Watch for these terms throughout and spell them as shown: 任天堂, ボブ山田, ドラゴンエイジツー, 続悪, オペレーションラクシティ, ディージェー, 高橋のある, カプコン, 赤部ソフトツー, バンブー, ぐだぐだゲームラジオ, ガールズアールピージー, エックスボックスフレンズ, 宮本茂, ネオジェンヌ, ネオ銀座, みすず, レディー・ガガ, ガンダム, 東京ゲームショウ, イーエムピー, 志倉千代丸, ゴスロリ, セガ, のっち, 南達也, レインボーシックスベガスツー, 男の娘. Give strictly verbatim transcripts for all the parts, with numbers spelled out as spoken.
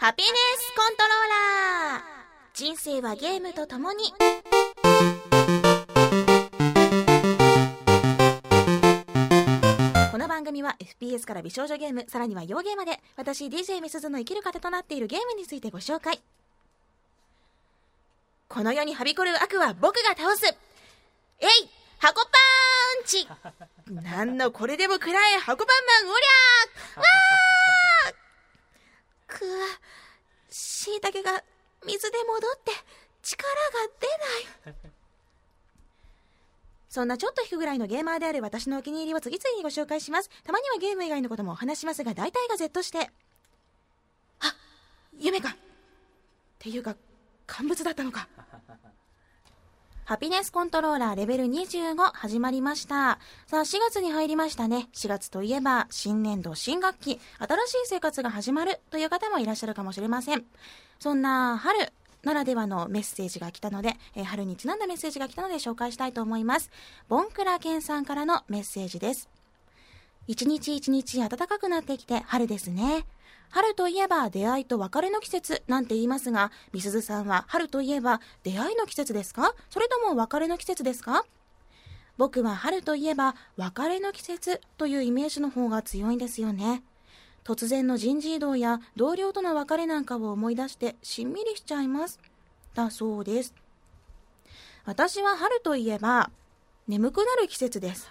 ハピネスコントローラー。人生はゲームとともに。この番組は エフピーエス から美少女ゲーム、さらには洋ゲームまで、私 ディージェー みすずの生きる糧となっているゲームについてご紹介。この世にはびこる悪は僕が倒す。えい、箱パンチ。なんのこれでも暗い箱パンマン、おりゃー。わーくわ、しいたけが水で戻って力が出ないそんなちょっと引くぐらいのゲーマーである私のお気に入りを次々にご紹介します。たまにはゲーム以外のこともお話しますが、大体が Z して、あ、夢かっていうか乾物だったのかハピネスコントローラーレベルにじゅうご始まりました。さあしがつに入りましたね。しがつといえば新年度、新学期、新しい生活が始まるという方もいらっしゃるかもしれません。そんな春ならではのメッセージが来たので、えー、春にちなんだメッセージが来たので紹介したいと思います。ボンクラケンさんからのメッセージです。一日一日暖かくなってきて春ですね。春といえば出会いと別れの季節なんて言いますが、みすずさんは春といえば出会いの季節ですか、それとも別れの季節ですか？僕は春といえば別れの季節というイメージの方が強いんですよね。突然の人事異動や同僚との別れなんかを思い出してしんみりしちゃいます。だそうです。私は春といえば眠くなる季節です。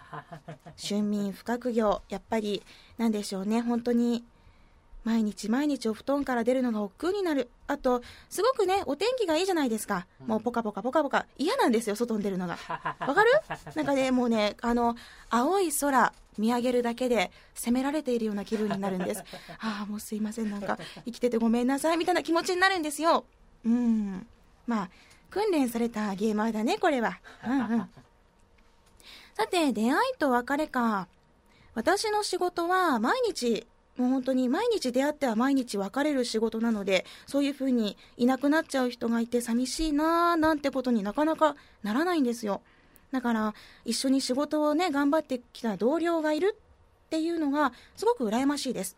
春眠不覚醒、やっぱりなんでしょうね、本当に。毎日毎日お布団から出るのが億劫になる。あとすごくね、お天気がいいじゃないですか。もうポカポカポカポカ、嫌なんですよ、外に出るのが。わかる？なんかね、もうね、あの青い空見上げるだけで責められているような気分になるんです。ああ、もうすいません、なんか生きててごめんなさいみたいな気持ちになるんですよ。うん、まあ訓練されたゲーマーだね、これは。うんうん。さて、出会いと別れか。私の仕事は毎日もう本当に毎日出会っては毎日別れる仕事なので、そういうふうにいなくなっちゃう人がいて寂しいなーなんてことになかなかならないんですよ。だから一緒に仕事をね、頑張ってきた同僚がいるっていうのがすごく羨ましいです。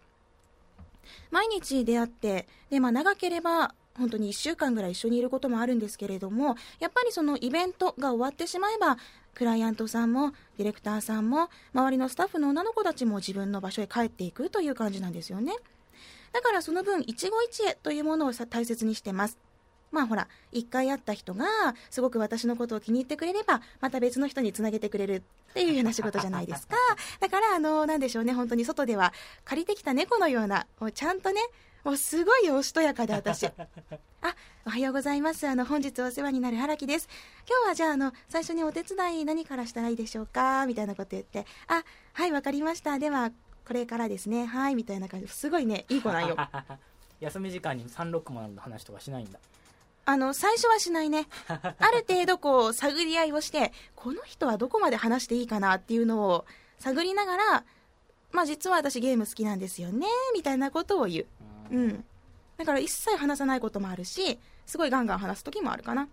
毎日出会ってで、まあ、長ければ本当にいっしゅうかんぐらい一緒にいることもあるんですけれども、やっぱりそのイベントが終わってしまえば、クライアントさんもディレクターさんも周りのスタッフの女の子たちも自分の場所へ帰っていくという感じなんですよね。だからその分一期一会というものを大切にしてます。まあほら、一回会った人がすごく私のことを気に入ってくれれば、また別の人につなげてくれるっていうような仕事じゃないですか。だからあのなんでしょうね、本当に外では借りてきた猫のような、ちゃんとね、もうすごいおしとやかで私。あ、おはようございます。あの本日お世話になる原木です。今日はじゃあ、あの最初にお手伝い何からしたらいいでしょうかみたいなこと言って、あ、はいわかりました。ではこれからですね、はいみたいな感じ。すごいね、いい子なんよ。休み時間に三六マンの話とかしないんだ。あの最初はしないね。ある程度こう探り合いをして、この人はどこまで話していいかなっていうのを探りながら、まあ実は私ゲーム好きなんですよねみたいなことを言う。うん、だから一切話さないこともあるし、すごいガンガン話す時もあるかな。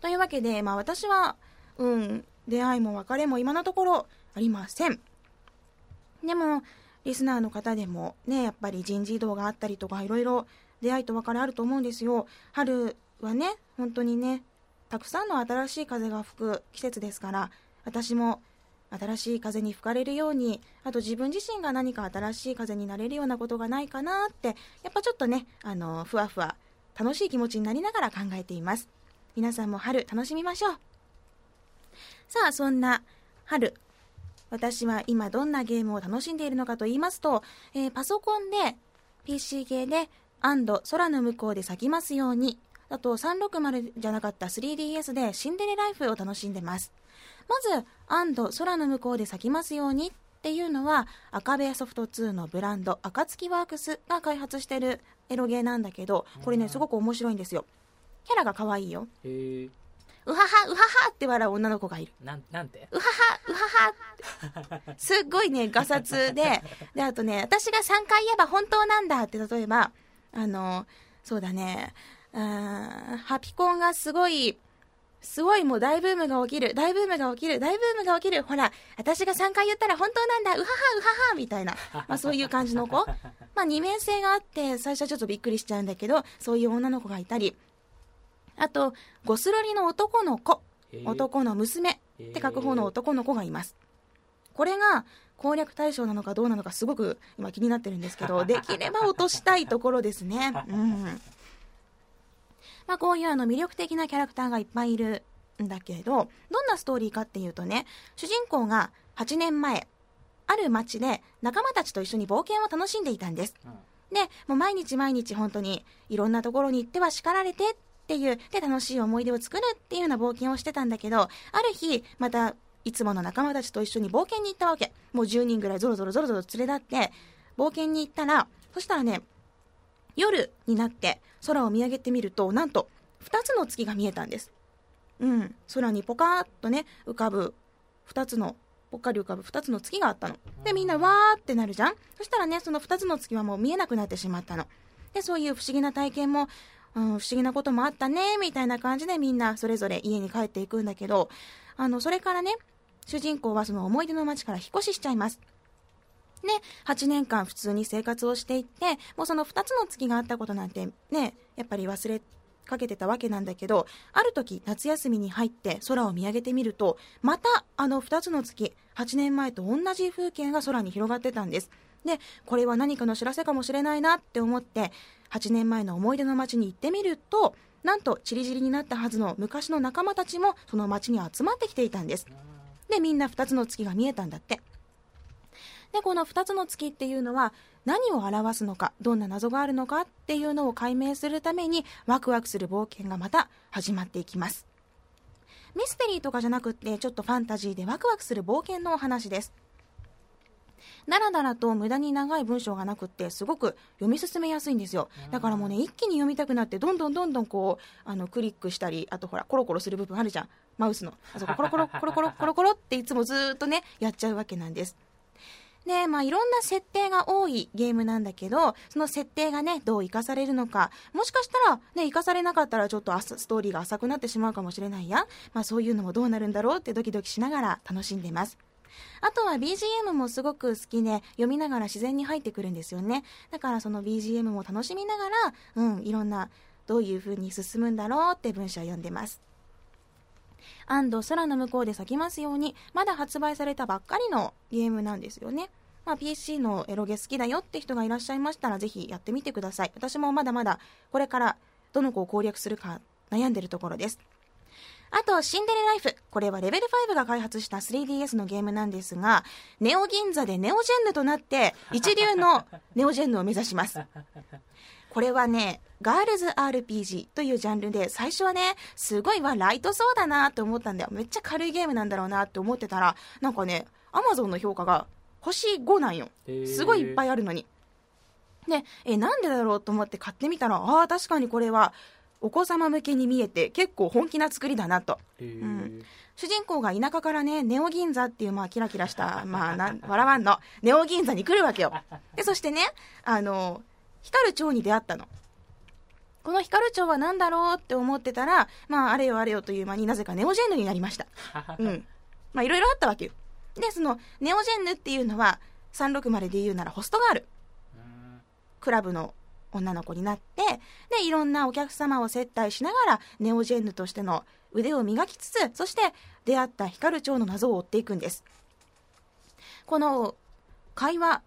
というわけで、まあ、私は、うん、出会いも別れも今のところありません。でもリスナーの方でもね、やっぱり人事異動があったりとか、いろいろ出会いと別れあると思うんですよ。春はね、本当にね、たくさんの新しい風が吹く季節ですから、私も新しい風に吹かれるように、あと自分自身が何か新しい風になれるようなことがないかなって、やっぱちょっとね、あのふわふわ楽しい気持ちになりながら考えています。皆さんも春楽しみましょう。さあ、そんな春、私は今どんなゲームを楽しんでいるのかと言いますと、えー、パソコンで ピーシー ゲーで&空の向こうで咲きますように、あとさんろくまるじゃなかった スリーディーエス でシンデレライフを楽しんでます。まず&空の向こうで咲きますようにっていうのは、赤部ソフトツーのブランド暁ワークスが開発してるエロゲーなんだけど、これねすごく面白いんですよ。キャラが可愛いよ。へー、うははうははって笑う女の子がいる。 な, なんてうははうははってすっごいねガサツで、であとね、私がさんかい言えば本当なんだって、例えばあのそうだね、あーハピコンがすごいすごい、もう大ブームが起きる、大ブームが起きる、大ブームが起きる、ほら私がさんかい言ったら本当なんだ、うははうははみたいな、まあ、そういう感じの子まあ二面性があって最初はちょっとびっくりしちゃうんだけど、そういう女の子がいたり、あとゴスロリの男の子、男の娘って書く方の男の子がいます。これが攻略対象なのかどうなのかすごく今気になってるんですけど、できれば落としたいところですね。うんまあ、こういうあの魅力的なキャラクターがいっぱいいるんだけど、どんなストーリーかっていうとね、主人公がはちねんまえある町で仲間たちと一緒に冒険を楽しんでいたんです、うん、でもう毎日毎日本当にいろんなところに行っては叱られてっていうで楽しい思い出を作るっていうような冒険をしてたんだけど、ある日またいつもの仲間たちと一緒に冒険に行ったわけ。もうじゅうにんぐらいゾロゾロゾロゾロ連れ立って冒険に行ったら、そしたらね、夜になって空を見上げてみると、なんとふたつの月が見えたんです、うん、空にポカーッとね浮かぶふたつのぽっかり浮かぶふたつの月があったので、みんなわーってなるじゃん。そしたらね、そのふたつの月はもう見えなくなってしまったので、そういう不思議な体験も、うん、不思議なこともあったねみたいな感じで、みんなそれぞれ家に帰っていくんだけど、あのそれからね、主人公はその思い出の街から引っ越ししちゃいますね、はちねんかん普通に生活をしていって、もうそのふたつの月があったことなんてね、やっぱり忘れかけてたわけなんだけど、ある時夏休みに入って空を見上げてみると、またあのふたつの月、はちねんまえと同じ風景が空に広がってたんです。で、これは何かの知らせかもしれないなって思ってはちねんまえの思い出の街に行ってみると、なんとチリジリになったはずの昔の仲間たちもその街に集まってきていたんです。で、みんなふたつの月が見えたんだって。で、このふたつの月っていうのは何を表すのか、どんな謎があるのかっていうのを解明するために、ワクワクする冒険がまた始まっていきます。ミステリーとかじゃなくって、ちょっとファンタジーでワクワクする冒険のお話です。だらだらと無駄に長い文章がなくって、すごく読み進めやすいんですよ。だからもうね、一気に読みたくなって、どんどんどんどんこうあのクリックしたり、あとほらコロコロする部分あるじゃん、マウスのあそこコロコロコロコロコロコロっていつもずっとねやっちゃうわけなんです。で、まあ、いろんな設定が多いゲームなんだけど、その設定がねどう生かされるのか、もしかしたらね生かされなかったらちょっとストーリーが浅くなってしまうかもしれないや、まあ、そういうのもどうなるんだろうってドキドキしながら楽しんでます。あとは ビージーエム もすごく好きで、読みながら自然に入ってくるんですよね。だからその ビージーエム も楽しみながら、うん、いろんなどういう風に進むんだろうって文章を読んでます。安藤空の向こうで咲きますように、まだ発売されたばっかりのゲームなんですよね、まあ、ピーシー のエロゲ好きだよって人がいらっしゃいましたら、ぜひやってみてください。私もまだまだこれからどの子を攻略するか悩んでるところです。あとシンデレライフ、これはレベルファイブが開発した スリーディーエス のゲームなんですが、ネオ銀座でネオジェンヌとなって一流のネオジェンヌを目指します。これはね、ガールズ アールピージー というジャンルで、最初はねすごいわライトそうだなと思ったんだよ。めっちゃ軽いゲームなんだろうなって思ってたら、なんかね Amazon の評価がほしごなんよ。すごいいっぱいあるのに、でえなんでだろうと思って買ってみたら、あー確かにこれはお子様向けに見えて結構本気な作りだなと、うん、主人公が田舎からねネオ銀座っていうまあキラキラしたまあなん笑わんのネオ銀座に来るわけよ。でそしてね、あの光る蝶に出会ったの。この光る蝶は何だろうって思ってたら、まああれよあれよという間になぜかネオジェンヌになりましたうん。まあいろいろあったわけよ。でそのネオジェンヌっていうのはさんびゃくろくじゅうで言うならホストガール、クラブの女の子になって、でいろんなお客様を接待しながらネオジェンヌとしての腕を磨きつつ、そして出会った光る蝶の謎を追っていくんです。この会話、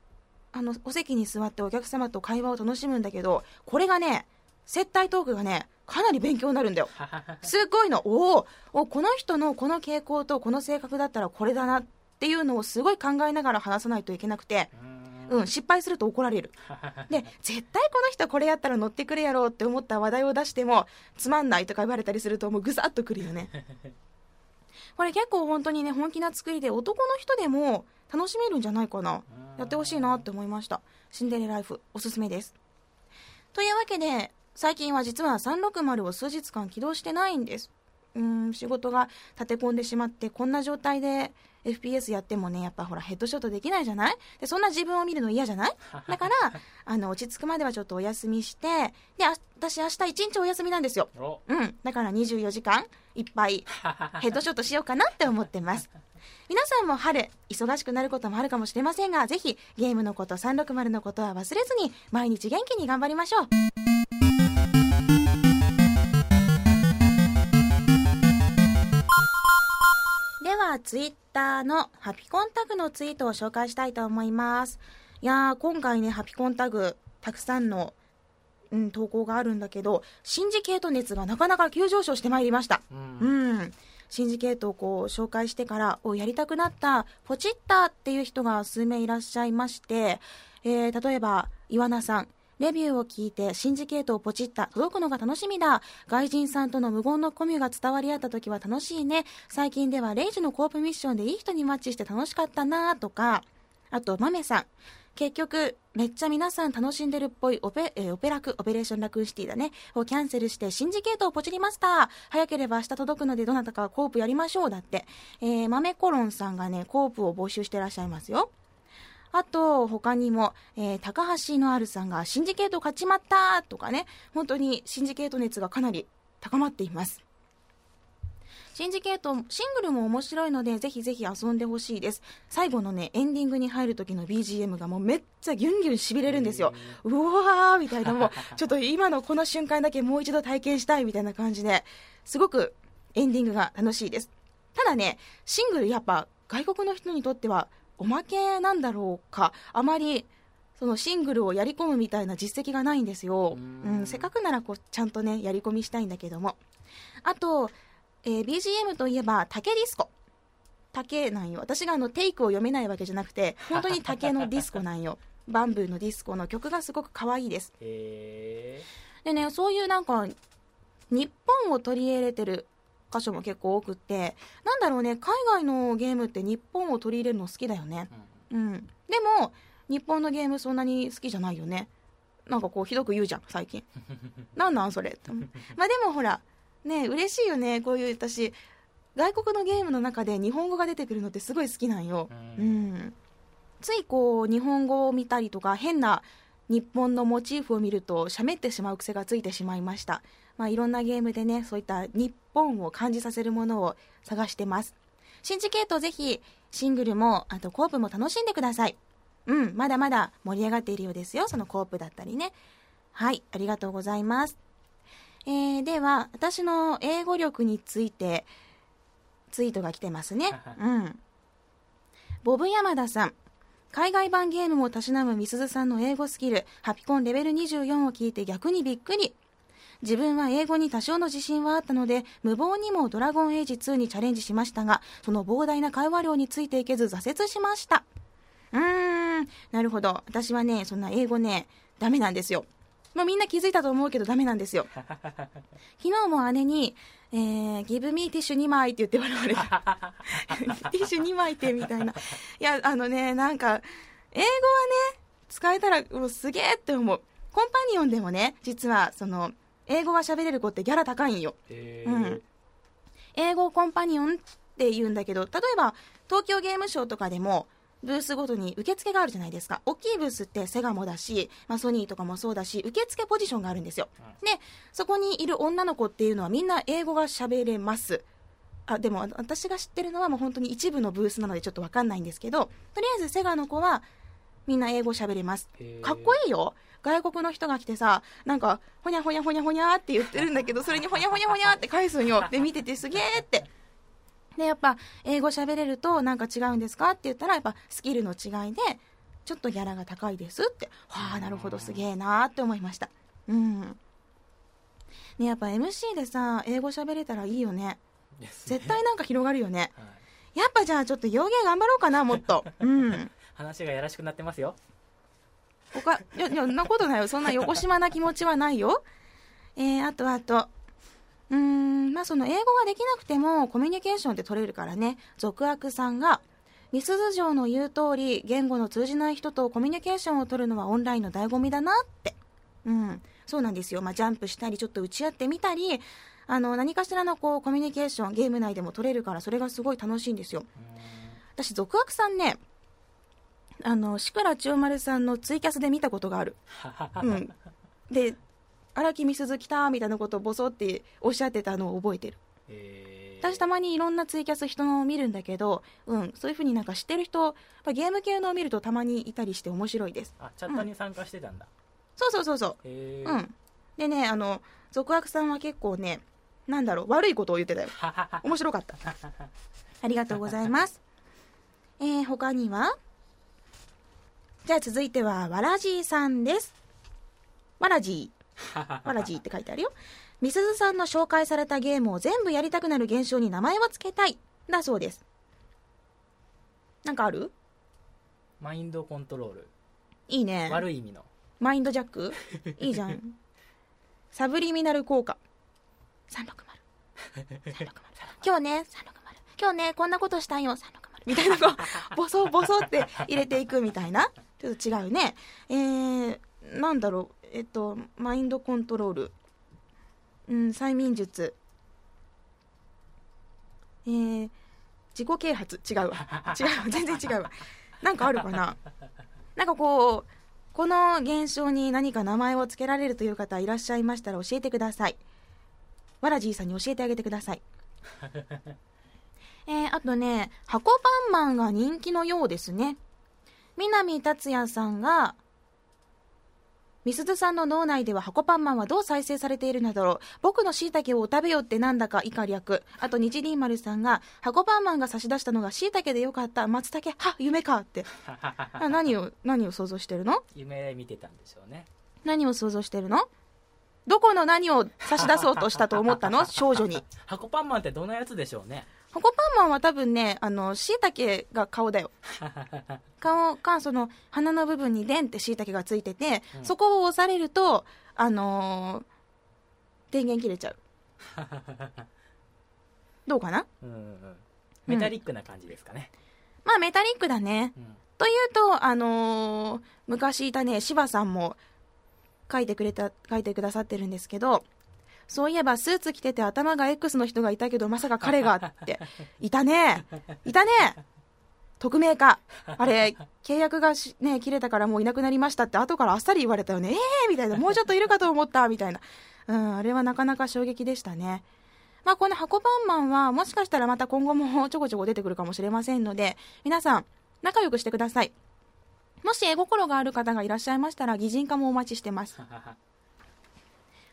あのお席に座ってお客様と会話を楽しむんだけど、これがね接待トークがねかなり勉強になるんだよ。すごいの、おおこの人のこの傾向とこの性格だったらこれだなっていうのをすごい考えながら話さないといけなくて、うん、失敗すると怒られる。で絶対この人これやったら乗ってくれやろうって思った話題を出してもつまんないとか言われたりすると、もうぐさっとくるよね。これ結構本当にね本気な作りで、男の人でも楽しめるんじゃないかな、やってほしいなって思いました。シンデレライフおすすめです。というわけで最近は実はさんびゃくろくじゅうを数日間起動してないんです。うーん仕事が立て込んでしまって、こんな状態で エフピーエス やってもね、やっぱほらヘッドショットできないじゃない。でそんな自分を見るの嫌じゃない。だからあの落ち着くまではちょっとお休みして、で私明日一日お休みなんですよ、うん、だからにじゅうよじかんいっぱいヘッドショットしようかなって思ってます。皆さんも春忙しくなることもあるかもしれませんが、ぜひゲームのこと、さんろくまるのことは忘れずに毎日元気に頑張りましょう。ではツイッターのハピコンタグのツイートを紹介したいと思います。いやー今回ねハピコンタグたくさんの、うん、投稿があるんだけど、シンジケート熱がなかなか急上昇してまいりました。うん、うんシンジケートをこう紹介してからをやりたくなったポチッターっていう人が数名いらっしゃいまして、えー、例えば岩名さん、レビューを聞いてシンジケートをポチッタ、届くのが楽しみだ、外人さんとの無言のコミュが伝わり合った時は楽しいね、最近ではレイジのコープミッションでいい人にマッチして楽しかったなとか、あとマメさん、結局めっちゃ皆さん楽しんでるっぽいオペ、えー、オペラクオペレーションラクシティだねをキャンセルしてシンジケートをポチりました、早ければ明日届くのでどなたかコープやりましょうだって、えー、マメコロンさんがねコープを募集してらっしゃいますよ。あと他にも、えー、高橋のあるさんがシンジケート勝ちまったとかね、本当にシンジケート熱がかなり高まっています。シンジケートシングルも面白いのでぜひぜひ遊んでほしいです。最後のねエンディングに入る時の ビージーエム がもうめっちゃギュンギュンしびれるんですよ。うわーみたいな、もうちょっと今のこの瞬間だけもう一度体験したいみたいな感じで、すごくエンディングが楽しいです。ただねシングルやっぱ外国の人にとってはおまけなんだろうか、あまりそのシングルをやり込むみたいな実績がないんですよ。うんせっかくならこうちゃんとねやり込みしたいんだけども。あとえー、ビージーエム といえば竹ディスコ、竹なんよ。私があのテイクを読めないわけじゃなくて本当に竹のディスコなんよ。バンブーのディスコの曲がすごく可愛いです。へー。でねそういうなんか日本を取り入れてる箇所も結構多くって、なんだろうね海外のゲームって日本を取り入れるの好きだよね、うんうん、でも日本のゲームそんなに好きじゃないよね。なんかこうひどく言うじゃん最近なんなんそれまあでもほらね、嬉しいよねこういう。私外国のゲームの中で日本語が出てくるのってすごい好きなんよ、うんうん、ついこう日本語を見たりとか変な日本のモチーフを見ると喋ってしまう癖がついてしまいました、まあ、いろんなゲームでねそういった日本を感じさせるものを探してます。シンジケートぜひシングルもあとコープも楽しんでください。うんまだまだ盛り上がっているようですよ、そのコープだったりね。はいありがとうございます。えー、では私の英語力についてツイートが来てますね、うん、ボブ山田さん、海外版ゲームもたしなむみすずさんの英語スキル、ハピコンレベルにじゅうよんを聞いて逆にびっくり。自分は英語に多少の自信はあったので無謀にもドラゴンエイジツーにチャレンジしましたが、その膨大な会話量についていけず挫折しました。うーんなるほど。私はねそんな英語ねダメなんですよ。もうみんな気づいたと思うけどダメなんですよ。昨日も姉に、えー、ギブミーティッシュにまいって言って笑われたティッシュにまいってみたいな。いやあのねなんか英語はね使えたらもうすげえって思う。コンパニオンでもね実はその英語が喋れる子ってギャラ高いんよ、うん、英語コンパニオンって言うんだけど、例えば東京ゲームショウとかでもブースごとに受付があるじゃないですか。大きいブースってセガもだし、まあ、ソニーとかもそうだし受付ポジションがあるんですよ。でそこにいる女の子っていうのはみんな英語が喋れます。あでも私が知ってるのはもう本当に一部のブースなのでちょっと分かんないんですけど、とりあえずセガの子はみんな英語喋れます。かっこいいよ。外国の人が来てさなんかほにゃほにゃほにゃほにゃって言ってるんだけどそれにほにゃほにゃほにゃって返すんよ。で見ててすげーって。でやっぱ英語喋れるとなんか違うんですかって言ったらやっぱスキルの違いでちょっとギャラが高いですって。はあなるほどすげえなーって思いました。うんねやっぱ エムシー でさ英語喋れたらいいよね。絶対なんか広がるよね、はい、やっぱじゃあちょっと洋芸頑張ろうかなもっと、うん、話がやらしくなってますよ。おかいやいやそんなことないよ。そんな横島な気持ちはないよ。えー、あとあとうーんまあ、その英語ができなくてもコミュニケーションって取れるからね。俗悪さんがみすず嬢の言う通り言語の通じない人とコミュニケーションを取るのはオンラインの醍醐味だなって。うんそうなんですよ。まあ、ジャンプしたりちょっと打ち合ってみたりあの何かしらのこうコミュニケーションゲーム内でも取れるから、それがすごい楽しいんですよ。私続悪さんね、あの志倉千代丸さんのツイキャスで見たことがある、うん、で荒木美鈴来たみたいなことをボソっておっしゃってたのを覚えてる。えー、私たまにいろんなツイキャス人のを見るんだけど、うん、そういう風になんか知ってる人、ゲーム系のを見るとたまにいたりして面白いです。あ、チャットに参加してたんだ、うん、そうそうそうそう、えーうん、でね、あの続悪さんは結構ね、なんだろう、悪いことを言ってたよ面白かったありがとうございますえー、他には、じゃあ続いてはわらじーさんです。わらじーわらじーって書いてあるよ。みすずさんの紹介されたゲームを全部やりたくなる現象に名前をつけたいだそうです。なんかある？マインドコントロール、いいね。悪い意味のマインドジャックいいじゃんサブリミナル効果さんろくまる さんろくまる今日ねさんろくまる今日ねこんなことしたいよさんろくまるみたいなのをボソボソって入れていくみたいな。ちょっと違うね。えー、なんだろう、えっとマインドコントロール、うん、催眠術、えー、自己啓発、違うわ違う全然違うわ。なんかあるかな。なんかこうこの現象に何か名前をつけられるという方いらっしゃいましたら教えてください。わらじーさんに教えてあげてくださいえー、あとね、箱パンマンが人気のようですね。南達也さんが、みすずさんの脳内では箱パンマンはどう再生されているのだろう、僕の椎茸をお食べよってなんだか以下略。あとにちりん丸さんが、箱パンマンが差し出したのが椎茸でよかった、松茸は夢かって何を何を想像してるの？夢見てたんでしょうね。何を想像してるの？どこの何を差し出そうとしたと思ったの少女に。箱パンマンってどんなやつでしょうね。ハコパンマンは多分ね、あの、椎茸が顔だよ。顔か、その、鼻の部分にデンって椎茸がついてて、うん、そこを押されると、あのー、電源切れちゃう。どうかな？うんうん、メタリックな感じですかね。うん、まあ、メタリックだね。うん、というと、あのー、昔いたね、柴さんも書いてくれた、書いてくださってるんですけど、そういえばスーツ着てて頭が X の人がいたけどまさか彼がっていたねいたね匿名かあれ契約が、ね、切れたからもういなくなりましたって後からあっさり言われたよね。えーみたいな、もうちょっといるかと思ったみたいな、うん、あれはなかなか衝撃でしたね。まあ、この箱パンマンはもしかしたらまた今後もちょこちょこ出てくるかもしれませんので、皆さん仲良くしてください。もし絵心がある方がいらっしゃいましたら擬人化もお待ちしてます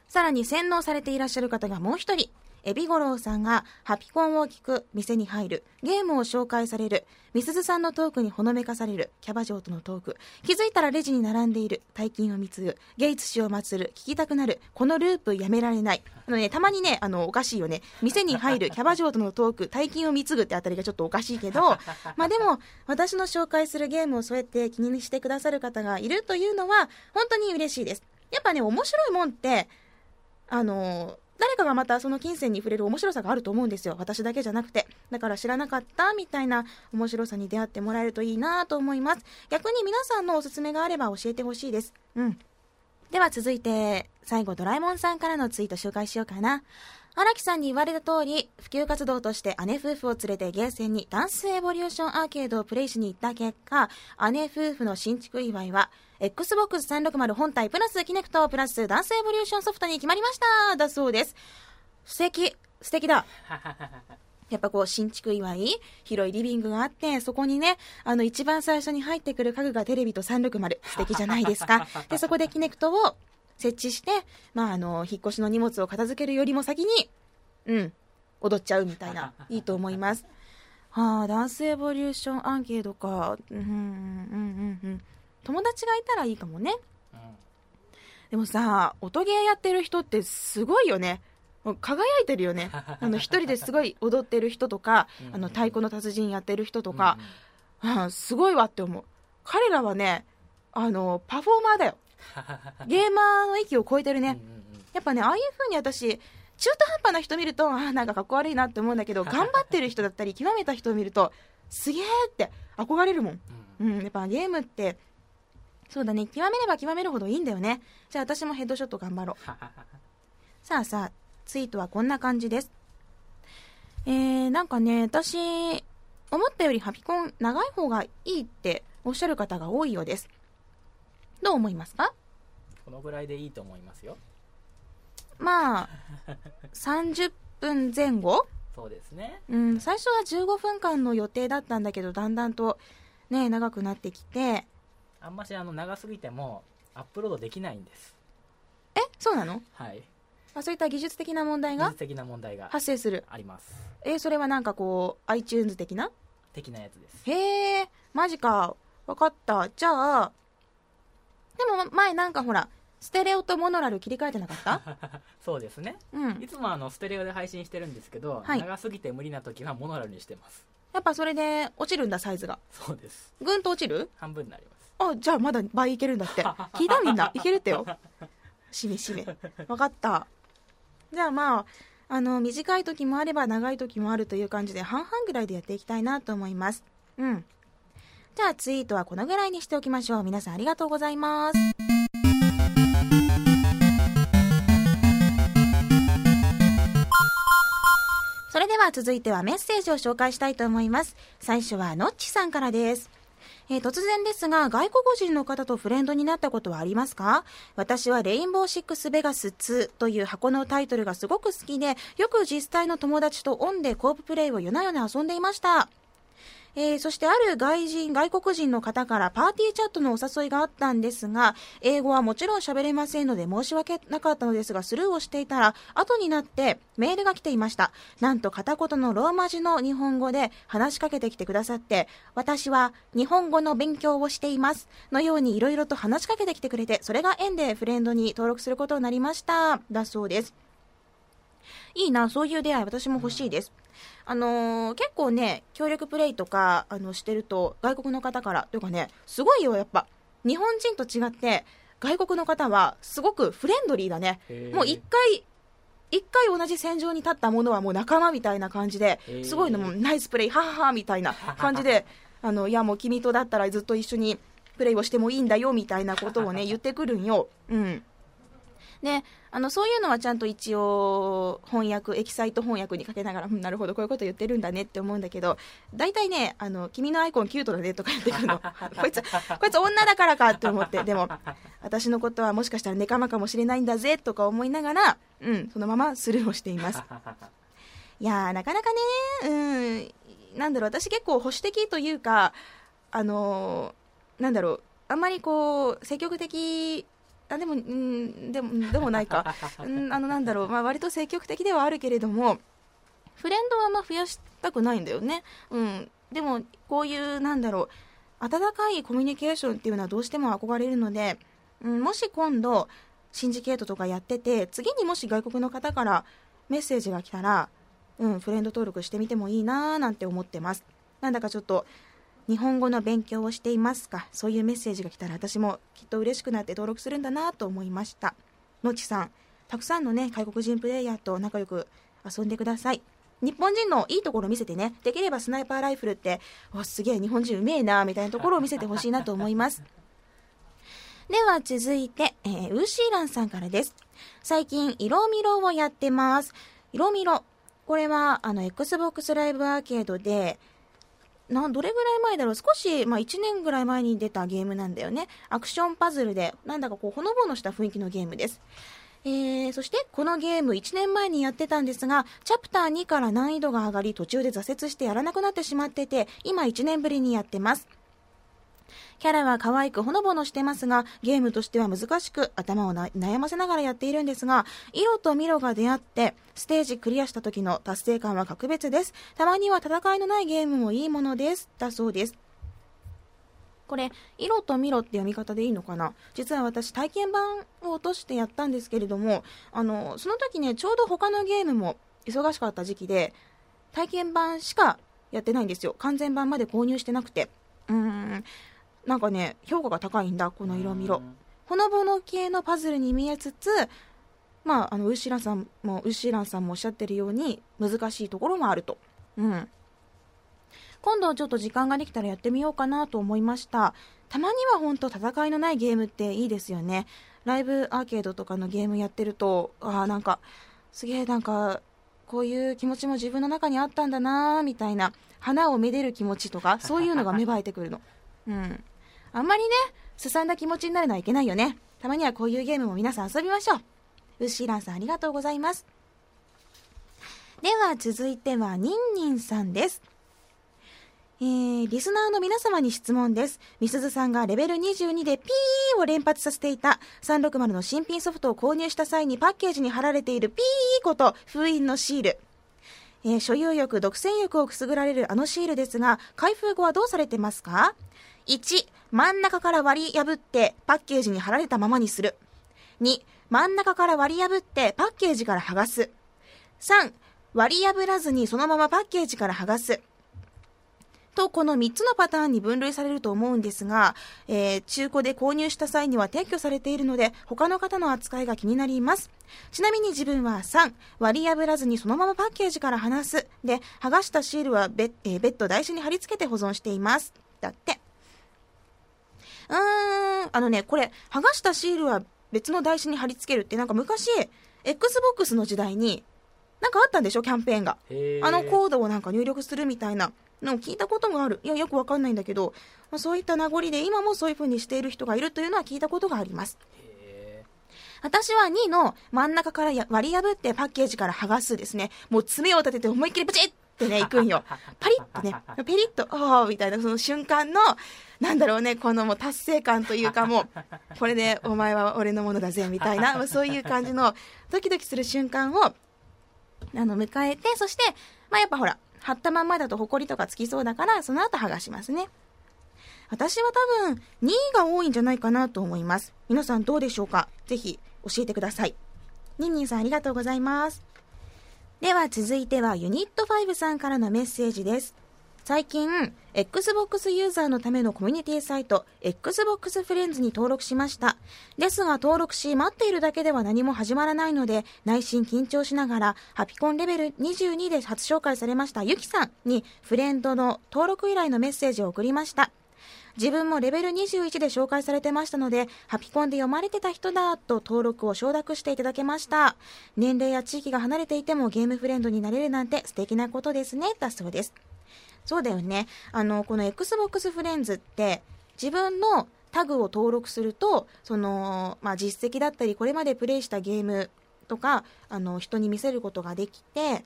さらに洗脳されていらっしゃる方がもう一人、エビゴロウさんがハピコンを聞く、店に入る、ゲームを紹介される、みすずさんのトークにほのめかされる、キャバ嬢とのトーク、気づいたらレジに並んでいる、大金を貢ぐ、ゲイツ氏を祀る、聞きたくなる、このループやめられない。あの、ね、たまにね、あのおかしいよね、店に入る、キャバ嬢とのトーク、大金を貢ぐってあたりがちょっとおかしいけど、まあ、でも私の紹介するゲームをそうやって気にしてくださる方がいるというのは本当に嬉しいです。やっぱね、面白いもんってあの誰かがまたその金銭に触れる面白さがあると思うんですよ。私だけじゃなくて、だから知らなかったみたいな面白さに出会ってもらえるといいなと思います。逆に皆さんのおすすめがあれば教えてほしいです。うん。では続いて最後、ドラえもんさんからのツイート紹介しようかな。荒木さんに言われた通り、普及活動として姉夫婦を連れてゲーセンにダンスエボリューションアーケードをプレイしに行った結果、姉夫婦の新築祝いはエックスボックスさんびゃくろくじゅう本体プラスキネクトプラスダンスエボリューションソフトに決まりましただそうです。素敵、素敵だやっぱこう新築祝い、広いリビングがあって、そこにね、あの一番最初に入ってくる家具がテレビとさんびゃくろくじゅう、素敵じゃないですかでそこでキネクトを設置して、まあ、あの引っ越しの荷物を片付けるよりも先に、うん、踊っちゃうみたいな、いいと思いますはあ、ダンスエボリューションアンケードか、うんうんうんうん、友達がいたらいいかもね、うん、でもさ、音ゲーやってる人ってすごいよね、輝いてるよねあの一人ですごい踊ってる人とかあの太鼓の達人やってる人とか、うんうんはあ、すごいわって思う。彼らはね、あのパフォーマーだよゲーマーの域を超えてるね、うんうんうん、やっぱね、ああいう風に私中途半端な人見るとあなんかかっこ悪いなって思うんだけど、頑張ってる人だったり極めた人を見るとすげーって憧れるもん、うんうん、やっぱゲームってそうだね、極めれば極めるほどいいんだよね。じゃあ私もヘッドショット頑張ろうさあさあツイートはこんな感じです。えー、なんかね、私思ったよりハピコン長い方がいいっておっしゃる方が多いようです。どう思いますか？このぐらいでいいと思いますよ。まあさんじゅっぷんぜん後。そうですね、うん、最初はじゅうごふんかんの予定だったんだけど、だんだんと、ね、長くなってきて、あんましあの長すぎてもアップロードできないんです。え、そうなの？はい、まあ、そういった技術的な問題が技術的な問題が発生するあります。えー、それはなんかこう iTunes 的な的なやつです。へー、マジか。分かった。じゃあでも前なんかほらステレオとモノラル切り替えてなかった？そうですね、うん、いつもあのステレオで配信してるんですけど、はい、長すぎて無理な時はモノラルにしてます。やっぱそれで落ちるんだ、サイズが。そうです。ぐんと落ちる？半分になります。あ、じゃあまだ倍いけるんだって聞いた、みんないけるってよしめしめ。分かった。じゃあまああの短い時もあれば長い時もあるという感じで半々ぐらいでやっていきたいなと思います。うん。じゃあツイートはこのぐらいにしておきましょう。皆さんありがとうございます。それでは続いてはメッセージを紹介したいと思います。最初はのっちさんからです。えー、突然ですが外国人の方とフレンドになったことはありますか？私はレインボーシックスベガスツーという箱のタイトルがすごく好きで、よく実際の友達とオンでコーププレイを夜な夜な遊んでいました。えー、そしてある外人、外国人の方からパーティーチャットのお誘いがあったんですが、英語はもちろん喋れませんので申し訳なかったのですがスルーをしていたら後になってメールが来ていました。なんと片言のローマ字の日本語で話しかけてきてくださって、私は日本語の勉強をしていますのようにいろいろと話しかけてきてくれて、それが縁でフレンドに登録することになりましただそうです。いいな、そういう出会い。私も欲しいです。あのー、結構ね協力プレイとかあのしてると外国の方からというかね、すごいよ、やっぱ日本人と違って外国の方はすごくフレンドリーだね。もう一回一回同じ戦場に立ったものはもう仲間みたいな感じで、すごいのもナイスプレイはははみたいな感じであのいやもう君とだったらずっと一緒にプレイをしてもいいんだよみたいなことをね言ってくるんよ。うんね、あのそういうのはちゃんと一応翻訳エキサイト翻訳にかけながら、うん、なるほどこういうこと言ってるんだねって思うんだけど、大体ねあの君のアイコンキュートだねとか言ってくるのこいつこいつ女だからかって思って、でも私のことはもしかしたら仲間かもしれないんだぜとか思いながら、うん、そのままスルーをしています。いやなかなかね、うん、なんだろう、私結構保守的というか、あのなんだろう、あんまりこう積極的あでもんでもでもないかん、あのなんだろう、まあ、割と積極的ではあるけれどもフレンドはあんま増やしたくないんだよね。うん、でもこういうなんだろう温かいコミュニケーションっていうのはどうしても憧れるので、うん、もし今度シンジケートとかやってて次にもし外国の方からメッセージが来たら、うん、フレンド登録してみてもいいなーなんて思ってます。なんだかちょっと日本語の勉強をしていますか、そういうメッセージが来たら私もきっと嬉しくなって登録するんだなと思いました。のちさん、たくさんのね外国人プレイヤーと仲良く遊んでください。日本人のいいところ見せてね、できればスナイパーライフルっておすげえ日本人うめえなみたいなところを見せてほしいなと思いますでは続いて、えー、ウーシーランさんからです。最近色みろをやってます。色みろ、これはあの Xbox ライブアーケードでなんどれぐらい前だろう、少し、まあ、いちねんぐらい前に出たゲームなんだよね。アクションパズルでなんだかこうほのぼのした雰囲気のゲームです。えー、そしてこのゲームいちねんまえにやってたんですが、チャプターにから難易度が上がり途中で挫折してやらなくなってしまってて、今いちねんぶりにやってます。キャラは可愛くほのぼのしてますが、ゲームとしては難しく頭を悩ませながらやっているんですが、色とミロが出会ってステージクリアした時の達成感は格別です。たまには戦いのないゲームもいいものですだそうです。これ色とミロって読み方でいいのかな。実は私体験版を落としてやったんですけれども、あのその時ねちょうど他のゲームも忙しかった時期で体験版しかやってないんですよ。完全版まで購入してなくて、うーんなんかね評価が高いんだこの色みろ。ほのぼの系のパズルに見えつつ、まああのウシランさんもウッシーランさんもおっしゃってるように難しいところもあると。うん。今度はちょっと時間ができたらやってみようかなと思いました。たまには本当戦いのないゲームっていいですよね。ライブアーケードとかのゲームやってるとあーなんかすげえなんかこういう気持ちも自分の中にあったんだなみたいな、花をめでる気持ちとかそういうのが芽生えてくるのうん。あんまりねすさんだ気持ちになるのはいけないよね。たまにはこういうゲームも皆さん遊びましょう。ウッシーランさんありがとうございます。では続いてはニンニンさんです。えー、リスナーの皆様に質問です。みすずさんがレベルにじゅうにでピーを連発させていたさんびゃくろくじゅうの新品ソフトを購入した際にパッケージに貼られているピーこと封印のシール、えー、所有欲独占欲をくすぐられるあのシールですが、開封後はどうされてますか？ いち. 真ん中から割り破ってパッケージに貼られたままにする。 に. 真ん中から割り破ってパッケージから剥がす。 さん. 割り破らずにそのままパッケージから剥がすと、このみっつのパターンに分類されると思うんですが、えー、中古で購入した際には撤去されているので他の方の扱いが気になります。ちなみに自分はさん割り破らずにそのままパッケージから離すで、剥がしたシールは別、えー、別途台紙に貼り付けて保存しています。だって。うーんあのねこれ剥がしたシールは別の台紙に貼り付けるって、なんか昔 エックスボックス の時代になんかあったんでしょ、キャンペーンが。あのコードをなんか入力するみたいなの聞いたことがある。いやよくわかんないんだけど、まあ、そういった名残で今もそういう風にしている人がいるというのは聞いたことがあります。へー。私はにの真ん中から割り破ってパッケージから剥がすですね。もう爪を立てて思いっきりブチッってねいくんよ。パリッとねペリッとおーみたいな、その瞬間のなんだろうね、このもう達成感というか、もうこれでお前は俺のものだぜみたいな、そういう感じのドキドキする瞬間をあの迎えて、そしてまあやっぱほら貼ったまんまだとホコリとかつきそうだから、その後剥がしますね。私は多分にが多いんじゃないかなと思います。皆さんどうでしょうか？ぜひ教えてください。ニンニンさんありがとうございます。では続いてはユニットごさんからのメッセージです。最近 エックスボックス ユーザーのためのコミュニティサイト エックスボックス フレンズに登録しました。ですが登録し待っているだけでは何も始まらないので、内心緊張しながらハピコンレベルにじゅうにで初紹介されましたゆきさんにフレンドの登録依頼のメッセージを送りました。自分もレベルにじゅういちで紹介されてましたので、ハピコンで読まれてた人だと登録を承諾していただけました。年齢や地域が離れていてもゲームフレンドになれるなんて素敵なことですね、だそうです。そうだよね、あのこの エックスボックス フレンズって自分のタグを登録すると、その、まあ、実績だったりこれまでプレイしたゲームとかあの人に見せることができて、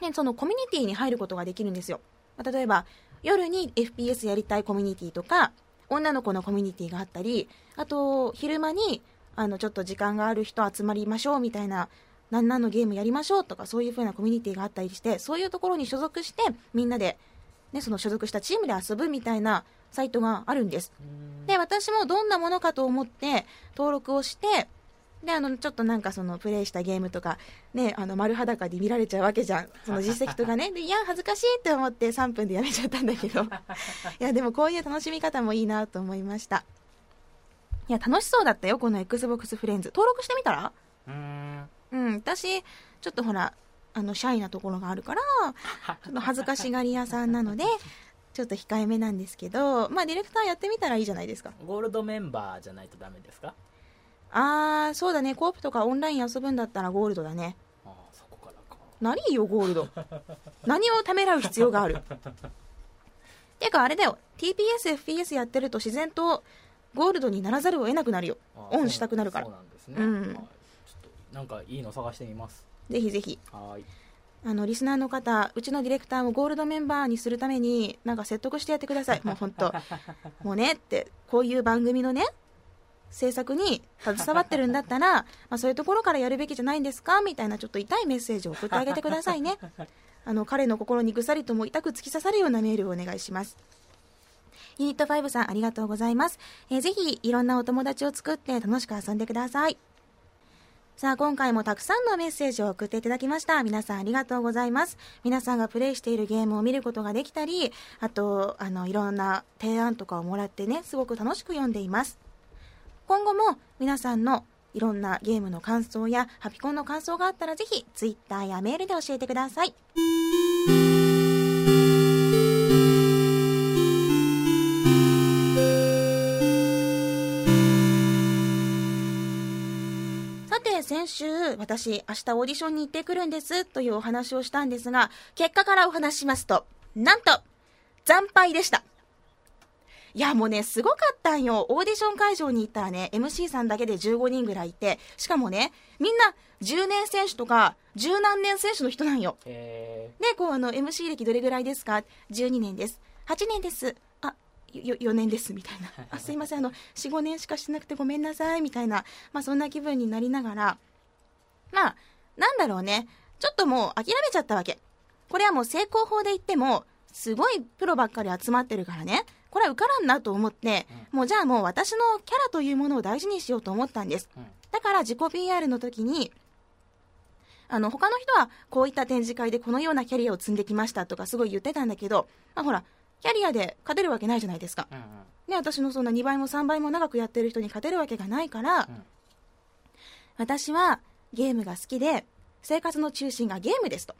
でそのコミュニティに入ることができるんですよ。例えば夜に エフピーエス やりたいコミュニティとか女の子のコミュニティがあったり、あと昼間にあのちょっと時間がある人集まりましょうみたいな、何々のゲームやりましょうとか、そういう風なコミュニティがあったりして、そういうところに所属してみんなで、ね、その所属したチームで遊ぶみたいなサイトがあるんです。で私もどんなものかと思って登録をして、であのちょっとなんかそのプレイしたゲームとか、ね、あの丸裸で見られちゃうわけじゃん、その実績とかね。でいや恥ずかしいって思ってさんぷんでやめちゃったんだけどいやでもこういう楽しみ方もいいなと思いました。いや楽しそうだったよこの エックスボックス フレンズ。登録してみたら？うーんうん、私ちょっとほらあのシャイなところがあるからちょっと恥ずかしがり屋さんなのでちょっと控えめなんですけど、まあディレクターやってみたらいいじゃないですか。ゴールドメンバーじゃないとダメですか？あーそうだね、コープとかオンライン遊ぶんだったらゴールドだね。あーそこからか。何よゴールド何をためらう必要があるてかあれだよ、 ティーピーエス エフピーエス やってると自然とゴールドにならざるを得なくなるよ。オンしたくなるから。そうなんですね、うんはい、なんかいいの探してみます。ぜひぜひ。はい、あのリスナーの方、うちのディレクターもゴールドメンバーにするためになんか説得してやってください。もう本当もうねって、こういう番組のね制作に携わってるんだったらまあそういうところからやるべきじゃないんですかみたいな、ちょっと痛いメッセージを送ってあげてくださいねあの彼の心にぐさりとも痛く突き刺さるようなメールをお願いします。ユニットごさんありがとうございます、えー、ぜひいろんなお友達を作って楽しく遊んでください。さあ今回もたくさんのメッセージを送っていただきました。皆さんありがとうございます。皆さんがプレイしているゲームを見ることができたり、あとあのいろんな提案とかをもらってね、すごく楽しく読んでいます。今後も皆さんのいろんなゲームの感想やハピコンの感想があったら、ぜひツイッターやメールで教えてください。先週私明日オーディションに行ってくるんですというお話をしたんですが、結果からお話しますと、なんと惨敗でした。いやもうねすごかったんよ。オーディション会場に行ったらね エムシー さんだけでじゅうごにんぐらいいて、しかもねみんなじゅうねん選手とか十何年選手の人なんよ。へー。でこうあの エムシー 歴どれぐらいですか、じゅうにねんです、はちねんです、あよよねんですみたいな、あすいませんあの よんごねんしかしてなくてごめんなさいみたいな、まあ、そんな気分になりながら、まあなんだろうね、ちょっともう諦めちゃったわけ。これはもう成功法で言ってもすごいプロばっかり集まってるからね、これは受からんなと思って、うん、もうじゃあもう私のキャラというものを大事にしようと思ったんです、うん、だから自己 ピーアール の時にあの他の人はこういった展示会でこのようなキャリアを積んできましたとかすごい言ってたんだけど、まあ、ほらキャリアで勝てるわけないじゃないですか、うんうんね、私のそんなにばいもさんばいも長くやってる人に勝てるわけがないから、うん、私はゲームが好きで生活の中心がゲームですと、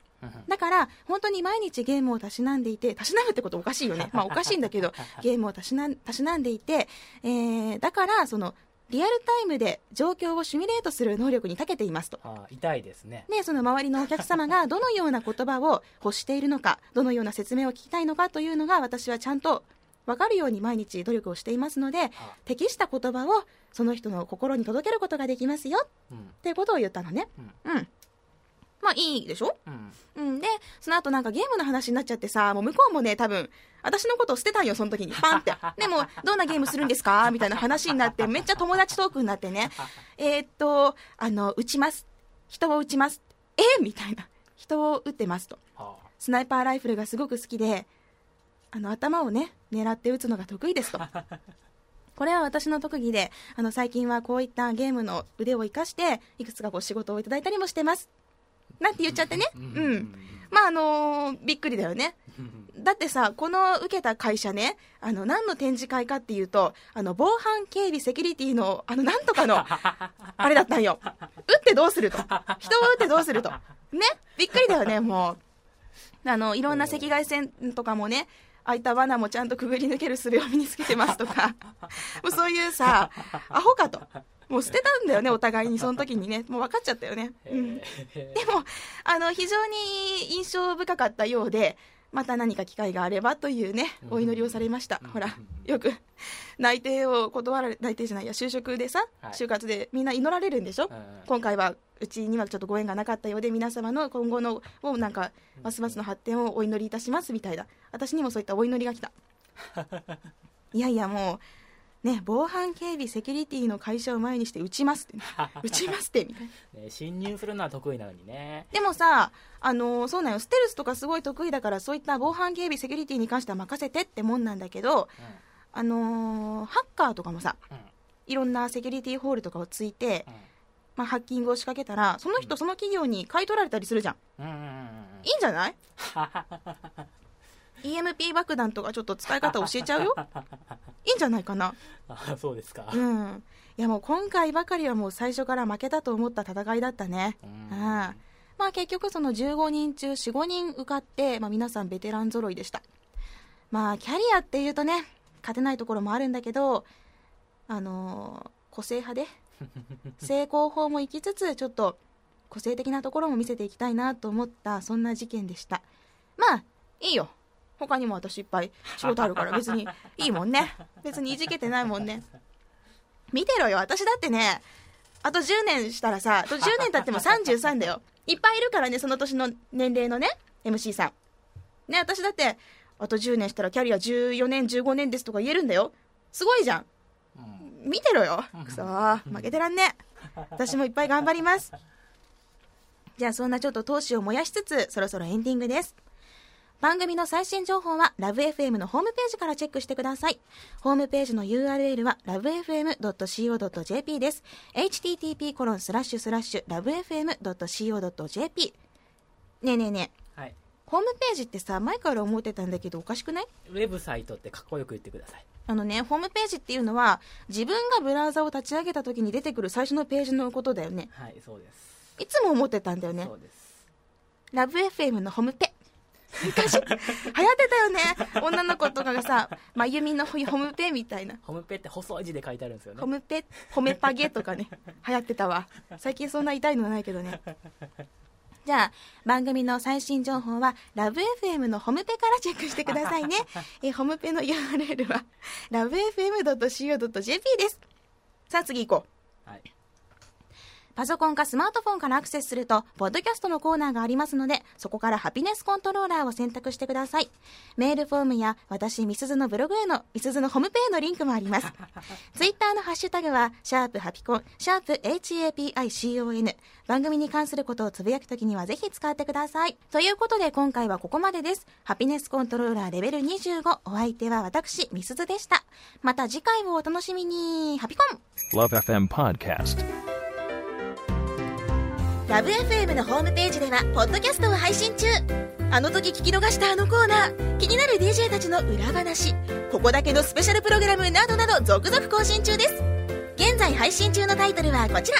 だから本当に毎日ゲームをたしなんでいて、たしなむってことおかしいよね、まあおかしいんだけどゲームをたしな、たしなんでいて、えー、だからそのリアルタイムで状況をシミュレートする能力に長けていますと。ああ痛いですね。でその周りのお客様がどのような言葉を欲しているのか、どのような説明を聞きたいのかというのが私はちゃんと分かるように毎日努力をしていますので、ああ適した言葉をその人の心に届けることができますよ、うん、っていうことを言ったのね、うん、うん、まあいいでしょ、うんうん、でその後なんかゲームの話になっちゃってさ、もう向こうもね多分私のことを捨てたんよその時にパンってでもどんなゲームするんですかみたいな話になって、めっちゃ友達トークになってねえー、っとあの撃ちます、人を撃ちます、えー、みたいな、人を撃ってますと、スナイパーライフルがすごく好きであの頭をね狙って撃つのが得意ですとこれは私の特技であの最近はこういったゲームの腕を生かしていくつかご仕事をいただいたりもしてますなんて言っちゃってね、うん、まああのー、びっくりだよね。だってさ、この受けた会社ね、あの何の展示会かっていうと、あの防犯警備セキュリティのあのなんとかのあれだったんよ。打ってどうすると、人を打ってどうするとね、びっくりだよね。もうあのいろんな赤外線とかもね、開いた罠もちゃんとくぐり抜ける術を身につけてますとか、もうそういうさ、アホかと。もう捨てたんだよねお互いにその時にね、もう分かっちゃったよね、うん、でもあの非常に印象深かったようで、また何か機会があればというねお祈りをされました、うん、ほらよく内定を断られ内定じゃないや就職でさ、はい、就活でみんな祈られるんでしょ、うん、今回はうちにはちょっとご縁がなかったようで皆様の今後のをなんかますますの発展をお祈りいたしますみたいな、私にもそういったお祈りが来たいやいやもうね、防犯警備セキュリティの会社を前にして打ちますって、ね、打ちますってみたいな、ね、侵入するのは得意なのにね。でもさ、あのー、そうなんよ、ステルスとかすごい得意だからそういった防犯警備セキュリティに関しては任せてってもんなんだけど、うん、あのー、ハッカーとかもさ、うん、いろんなセキュリティホールとかをついて、うん、まあ、ハッキングを仕掛けたらその人その企業に買い取られたりするじゃん、うんうんうんうん、いいんじゃないイーエムピー 爆弾とかちょっと使い方教えちゃうよいいんじゃないかな。あ、そうですか、うん、いやもう今回ばかりはもう最初から負けたと思った戦いだったね。うん、あまあ、結局そのじゅうごにん中 よんごにん受かって、まあ、皆さんベテラン揃いでした。まあキャリアっていうとね勝てないところもあるんだけど、あのー、個性派で成功法も行きつつちょっと個性的なところも見せていきたいなと思った、そんな事件でした。まあいいよ、他にも私いっぱい仕事あるから別にいいもんね別にいじけてないもんね。見てろよ、私だってねあとじゅうねんしたらさ、あとじゅうねん経ってもさんじゅうさんだよ。いっぱいいるからね、その年の年齢のね エムシー さんね。私だってあとじゅうねんしたらキャリアじゅうよねんじゅうごねんですとか言えるんだよ。すごいじゃん、見てろよ。くそー、負けてらんね。私もいっぱい頑張ります。じゃあそんなちょっと闘志を燃やしつつそろそろエンディングです。番組の最新情報はラブ エフエム のホームページからチェックしてください。ホームページの ユーアールエル は ラブエフエムドットシーオードットジェーピー です。 エイチティーティーピーコロンスラッシュスラッシュラブエフエムドットシーオードットジェーピー ねえねえねえ、はい、ホームページってさ前から思ってたんだけどおかしくない？ウェブサイトってかっこよく言ってください。あのねホームページっていうのは自分がブラウザを立ち上げた時に出てくる最初のページのことだよね。はい、そうです。いつも思ってたんだよね。そうです。ラブ エフエム のホームペ昔流行ってたよね、女の子とかがさ、まゆみのホムペみたいな、ホムペって細い字で書いてあるんですよね、ホムペ、ホメパゲとかね、流行ってたわ。最近そんな痛いのはないけどね。じゃあ番組の最新情報はラブ エフエム のホムペからチェックしてくださいね。えホムペの ユーアールエル はラブ エフエムドットシーオードットジェーピー です。さあ次行こう、はい、パソコンかスマートフォンからアクセスするとポッドキャストのコーナーがありますので、そこからハピネスコントローラーを選択してください。メールフォームや私みすずのブログへのみすずのホームページのリンクもあります。ツイッターのハッシュタグはシャープハピコンシャープ エイチエーピーアイシーオーエヌ、 番組に関することをつぶやくときにはぜひ使ってください。ということで今回はここまでです。ハピネスコントローラーレベルにじゅうご、お相手は私みすずでした。また次回をお楽しみに。ハピコン LoveFM Podcast、ラブ エフエム のホームページではポッドキャストを配信中。あの時聞き逃したあのコーナー、気になる ディージェー たちの裏話、ここだけのスペシャルプログラムなどなど続々更新中です。現在配信中のタイトルはこちら、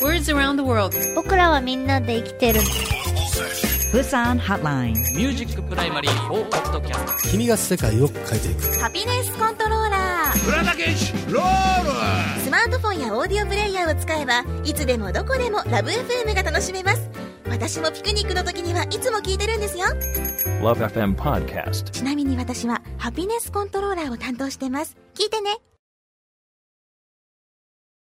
Words Around the World、 僕らはみんなで生きてる、プサンハットライン、ミュージックプライマリーフォーポッドキャスト、君が世界を変えていく、ハピネスコントローラー、プラダケージロール、スマートフォンやオーディオプレイヤーを使えばいつでもどこでもラブ エフエム が楽しめます。私もピクニックの時にはいつも聞いてるんですよ。 LoveFM Podcast、 ちなみに私はハピネスコントローラーを担当してます。聞いてね。